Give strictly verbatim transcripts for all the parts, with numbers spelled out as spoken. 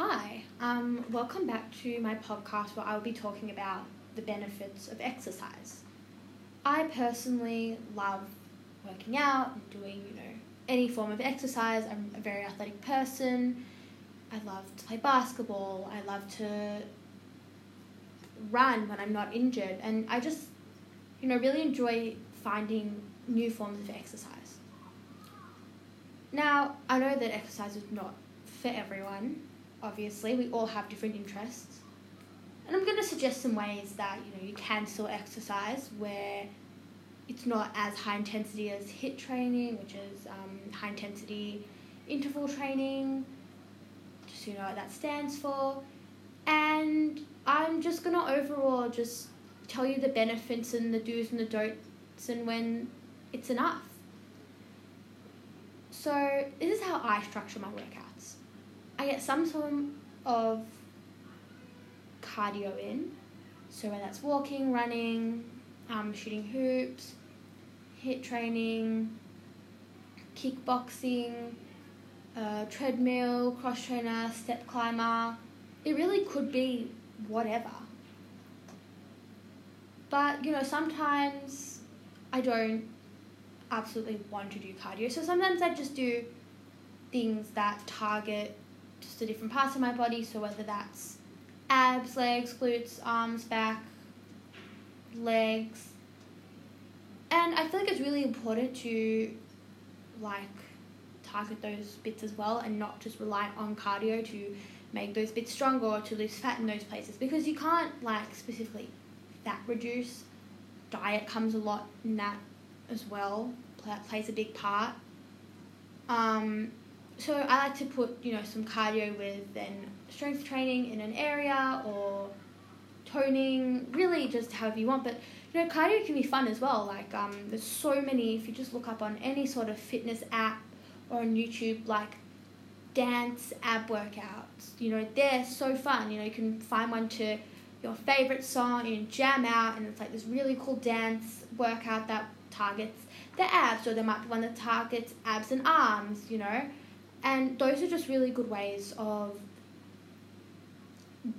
Hi, um, welcome back to my podcast where I'll be talking about the benefits of exercise. I personally love working out and doing, you know, any form of exercise. I'm a very athletic person. I love to play basketball. I love to run when I'm not injured. And I just, you know, really enjoy finding new forms of exercise. Now, I know that exercise is not for everyone. Obviously, we all have different interests. And I'm going to suggest some ways that, you know, you can still exercise where it's not as high intensity as HIIT training, which is um, high intensity interval training, just so you know what that stands for. And I'm just going to overall just tell you the benefits and the do's and the don'ts and when it's enough. So this is how I structure my workouts. I get some sort of cardio in, so whether that's walking, running, um, shooting hoops, HIIT training, kickboxing, uh, treadmill, cross trainer, step climber. It really could be whatever. But, you know, sometimes I don't absolutely want to do cardio, so sometimes I just do things that target just the different parts of my body, so whether that's abs, legs, glutes, arms, back, legs. And I feel like it's really important to, like, target those bits as well and not just rely on cardio to make those bits stronger or to lose fat in those places, because you can't, like, specifically fat reduce. Diet comes a lot in that as well, that plays a big part. Um, so I like to put, you know, some cardio with then strength training in an area or toning, really just however you want. But, you know, cardio can be fun as well. Like, um, there's so many, if you just look up on any sort of fitness app or on YouTube, like dance ab workouts, you know, they're so fun. You know, you can find one to your favorite song and jam out, and it's like this really cool dance workout that targets the abs, or there might be one that targets abs and arms, you know. And those are just really good ways of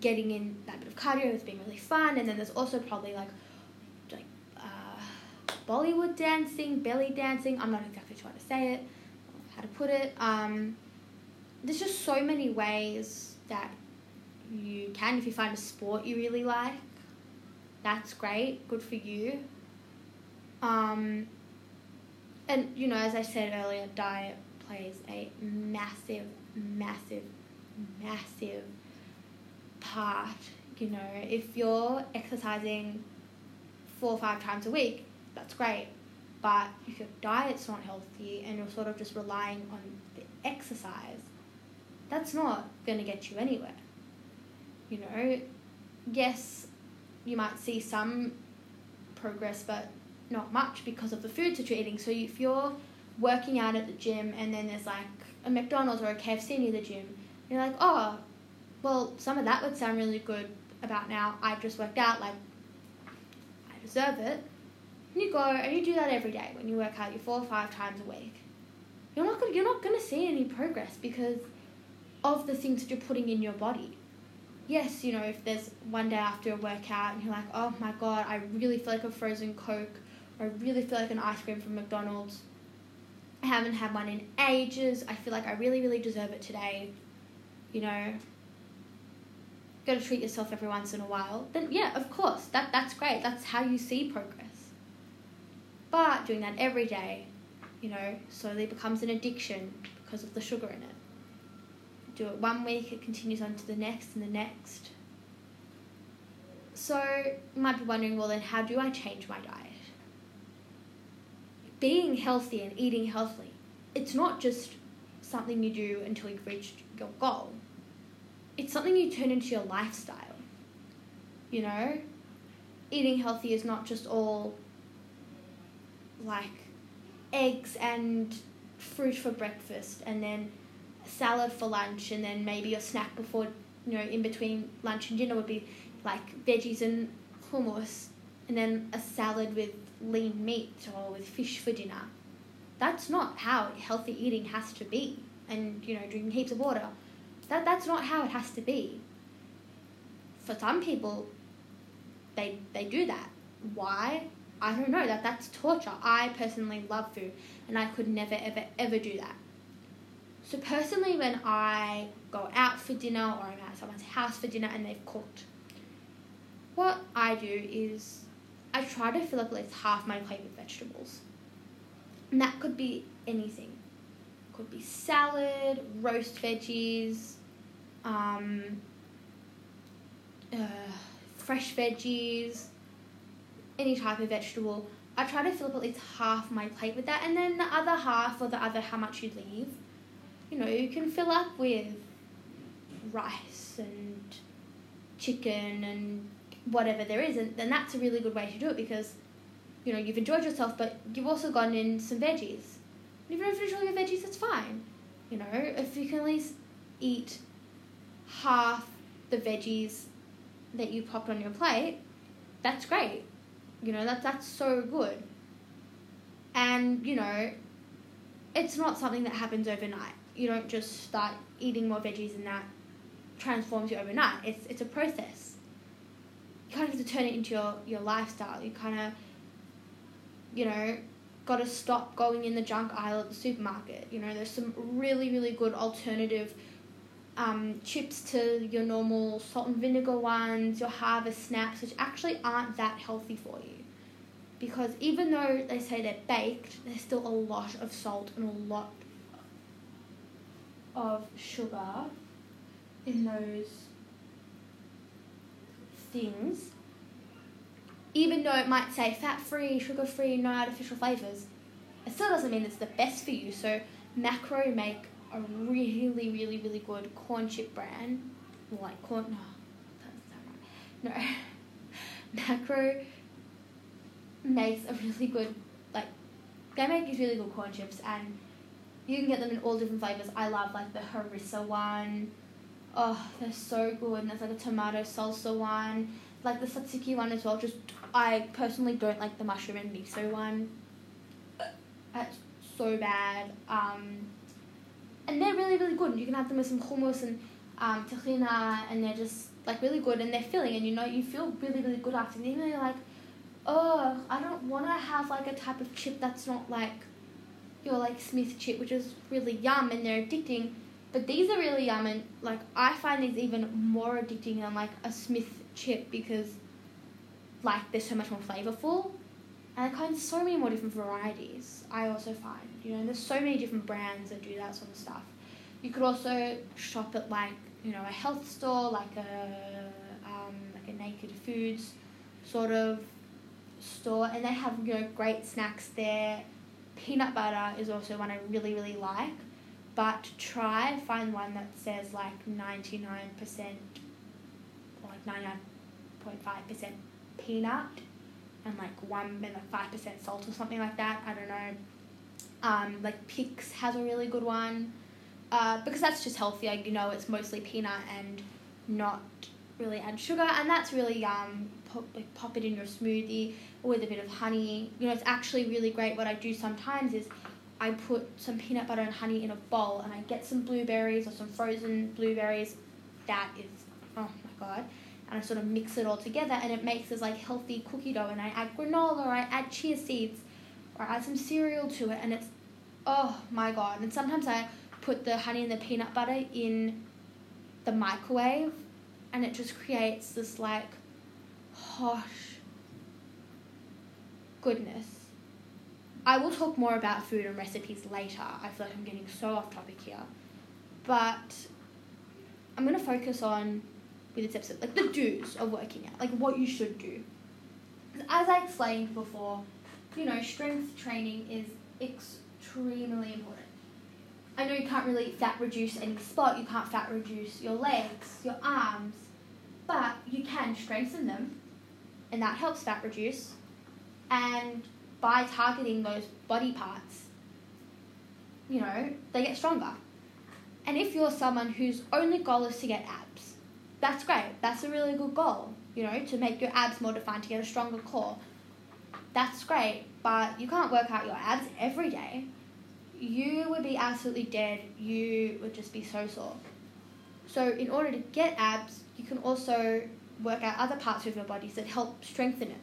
getting in that bit of cardio. It's been really fun. And then there's also probably like like uh, Bollywood dancing, belly dancing. I'm not exactly sure how to say it, how to put it. Um, there's just so many ways that you can. If you find a sport you really like, that's great, good for you. Um, and, you know, as I said earlier, diet plays a massive, massive, massive part. You know, if you're exercising four or five times a week, that's great. But if your diet's not healthy and you're sort of just relying on the exercise, that's not going to get you anywhere. You know, yes, you might see some progress, but not much because of the foods that you're eating. So if you're working out at the gym and then there's like a McDonald's or a K F C near the gym, you're like, oh, well, some of that would sound really good about now. I just worked out, like, I deserve it. And you go and you do that every day when you work out, you four or five times a week. You're not gonna, you're not gonna see any progress because of the things that you're putting in your body. Yes, you know, if there's one day after a workout and you're like, oh my God, I really feel like a frozen Coke. I really feel like an ice cream from McDonald's. I haven't had one in ages. I feel like I really, really deserve it today. You know, gotta treat yourself every once in a while. Then yeah, of course, that that's great. That's how you see progress. But doing that every day, you know, slowly becomes an addiction because of the sugar in it. Do it one week, it continues on to the next and the next. So you might be wondering, well then how do I change my diet? Being healthy and eating healthily, it's not just something you do until you've reached your goal. It's something you turn into your lifestyle. You know, eating healthy is not just all like eggs and fruit for breakfast and then salad for lunch and then maybe your snack before, you know, in between lunch and dinner would be like veggies and hummus and then a salad with lean meat or with fish for dinner. That's not how healthy eating has to be. And, you know, drinking heaps of water. That that's not how it has to be. For some people, they they do that. Why? I don't know. That that's torture. I personally love food, and I could never ever ever do that. So personally, when I go out for dinner or I'm at someone's house for dinner and they've cooked, what I do is I try to fill up at least half my plate with vegetables. And that could be anything. It could be salad, roast veggies, um, uh, fresh veggies, any type of vegetable. I try to fill up at least half my plate with that, and then the other half, or the other how much you leave, you know, you can fill up with rice and chicken and whatever there is, and then that's a really good way to do it, because you know, you've enjoyed yourself, but you've also gotten in some veggies. And if you don't finish all your veggies, that's fine. You know, if you can at least eat half the veggies that you popped on your plate, that's great. You know, that that's so good. And, you know, it's not something that happens overnight. You don't just start eating more veggies and that transforms you overnight. It's it's a process. You kind of have to turn it into your, your lifestyle. You kind of... you know, gotta stop going in the junk aisle at the supermarket. You know, there's some really, really good alternative um, chips to your normal salt and vinegar ones, your Harvest Snaps, which actually aren't that healthy for you. Because even though they say they're baked, there's still a lot of salt and a lot of sugar in those things. Even though it might say fat-free, sugar-free, no artificial flavours, it still doesn't mean it's the best for you. So Macro make a really, really, really good corn chip brand. Like corn... No, that doesn't sound right. No. Macro makes a really good... Like, they make these really good corn chips, and you can get them in all different flavours. I love, like, the harissa one. Oh, they're so good. And there's, like, a tomato salsa one. Like the Satsuki one as well. Just I personally don't like the mushroom and miso one. That's so bad. Um, and they're really, really good. You can have them with some hummus and um, tahina, and they're just like really good, and they're filling, and you know, you feel really, really good after. And even you're like, oh, I don't want to have like a type of chip that's not like your like Smith chip, which is really yum and they're addicting. But these are really yum, and like I find these even more addicting than like a Smith chip, because like they're so much more flavorful, and I find so many more different varieties. I also find, you know, there's so many different brands that do that sort of stuff. You could also shop at like, you know, a health store, like a um, like a Naked Foods sort of store, and they have, you know, great snacks there. Peanut butter is also one I really, really like, but try and find one that says like ninety-nine percent or like ninety-nine point five percent peanut and like one and like five percent salt or something like that. I don't know. Um, like Pics has a really good one, uh, because that's just healthier. You know, it's mostly peanut and not really add sugar, and that's really yum. Pop, like, pop it in your smoothie with a bit of honey. You know, it's actually really great. What I do sometimes is I put some peanut butter and honey in a bowl, and I get some blueberries or some frozen blueberries. That is, oh my god. And I sort of mix it all together, and it makes this like healthy cookie dough, and I add granola, or I add chia seeds, or I add some cereal to it, and it's, oh my god. And sometimes I put the honey and the peanut butter in the microwave, and it just creates this like harsh goodness. I will talk more about food and recipes later. I feel like I'm getting so off topic here. But I'm going to focus on, with this episode, like the do's of working out, like what you should do. As I explained before, you know, strength training is extremely important. I know you can't really fat reduce any spot. You can't fat reduce your legs, your arms, but you can strengthen them, and that helps fat reduce. And by targeting those body parts, you know, they get stronger. And if you're someone whose only goal is to get abs, that's great. That's a really good goal, you know, to make your abs more defined, to get a stronger core. That's great, but you can't work out your abs every day. You would be absolutely dead. You would just be so sore. So in order to get abs, you can also work out other parts of your bodies that help strengthen it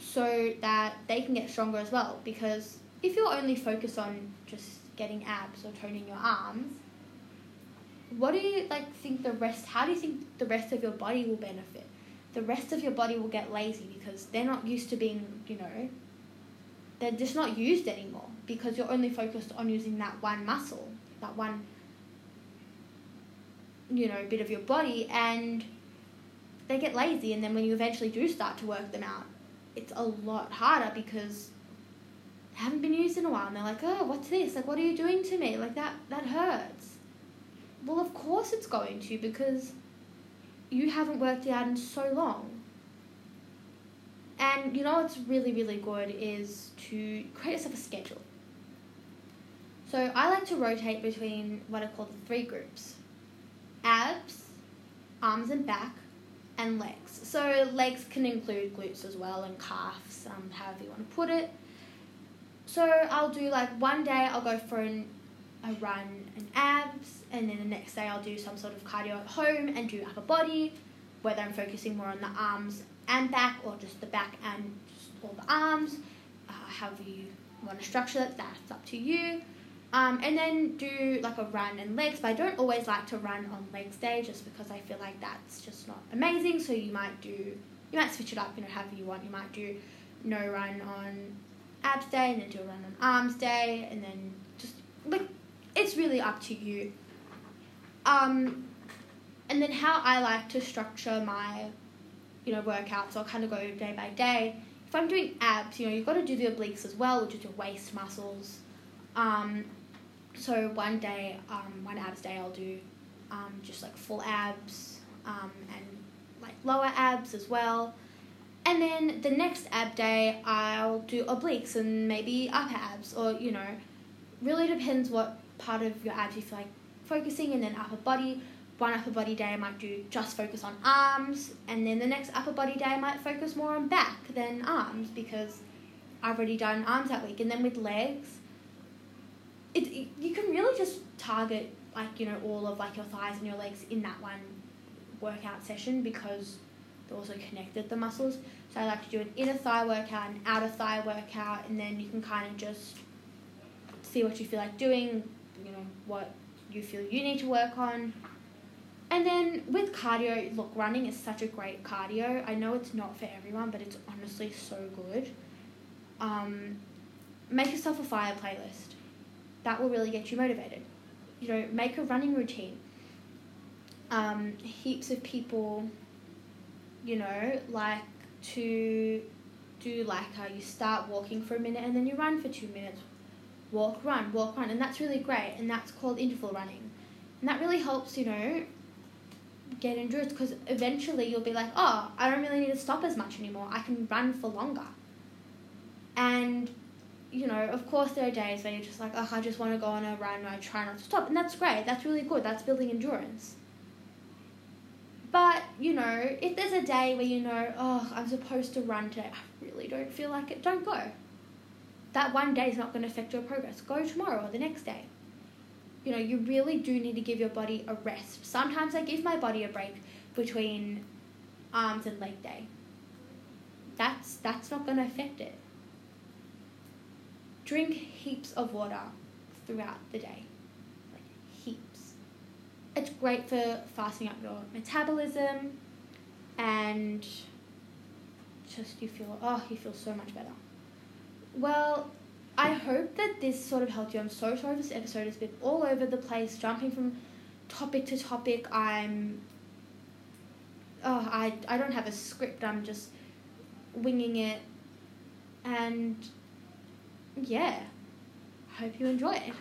so that they can get stronger as well. Because if you're only focused on just getting abs or toning your arms, what do you like think the rest how do you think the rest of your body will benefit? The rest of your body will get lazy because they're not used to being, you know, they're just not used anymore because you're only focused on using that one muscle, that one, you know, bit of your body, and they get lazy. And then when you eventually do start to work them out, it's a lot harder because they haven't been used in a while, and they're like, oh, what's this? Like, what are you doing to me? Like, that, that hurts. Well, of course it's going to, because you haven't worked it out in so long. And you know what's really, really good is to create yourself a schedule. So I like to rotate between what I call the three groups: abs, arms and back, and legs. So legs can include glutes as well, and calves, um, however you want to put it. So I'll do, like, one day I'll go for an, a run and abs, and then the next day I'll do some sort of cardio at home and do upper body, whether I'm focusing more on the arms and back or just the back and just all the arms, uh, however you want to structure that, that's up to you. Um, and then do like a run and legs, but I don't always like to run on legs day just because I feel like that's just not amazing. So you might do, you might switch it up, you know, however you want. You might do no run on abs day and then do a run on arms day, and then just, like, it's really up to you. Um, and then how I like to structure my, you know, workouts, I'll kind of go day by day. If I'm doing abs, you know, you've got to do the obliques as well, which is your waist muscles. Um, so one day, um, one abs day, I'll do um, just like full abs um, and like lower abs as well. And then the next ab day, I'll do obliques and maybe upper abs, or, you know, really depends what part of your abs you feel like focusing, and then upper body. One upper body day I might do just focus on arms, and then the next upper body day I might focus more on back than arms because I've already done arms that week. And then with legs, it, it you can really just target, like, you know, all of, like, your thighs and your legs in that one workout session because they're also connected, the muscles. So I like to do an inner thigh workout, an outer thigh workout, and then you can kind of just see what you feel like doing, you know, what you feel you need to work on. And then with cardio, look, running is such a great cardio. I know it's not for everyone, but it's honestly so good. Um, make yourself a fire playlist. That will really get you motivated. You know, make a running routine. Um, heaps of people, you know, like to do like how you start walking for a minute and then you run for two minutes. Walk, run, walk, run. And that's really great. And that's called interval running. And that really helps, you know, get endurance, because eventually you'll be like, oh, I don't really need to stop as much anymore. I can run for longer. And, you know, of course there are days where you're just like, oh, I just want to go on a run and I try not to stop. And that's great. That's really good. That's building endurance. But, you know, if there's a day where you know, oh, I'm supposed to run today, I really don't feel like it, don't go. That one day is not going to affect your progress. Go tomorrow or the next day. You know, you really do need to give your body a rest. Sometimes I give my body a break between arms and leg day. That's that's not going to affect it. Drink heaps of water throughout the day. Like, heaps. It's great for fasting up your metabolism, and just you feel, oh, you feel so much better. Well, I hope that this sort of helped you. I'm so sorry this episode has been all over the place, jumping from topic to topic. I'm, oh, I, I don't have a script. I'm just winging it. And yeah, I hope you enjoy it.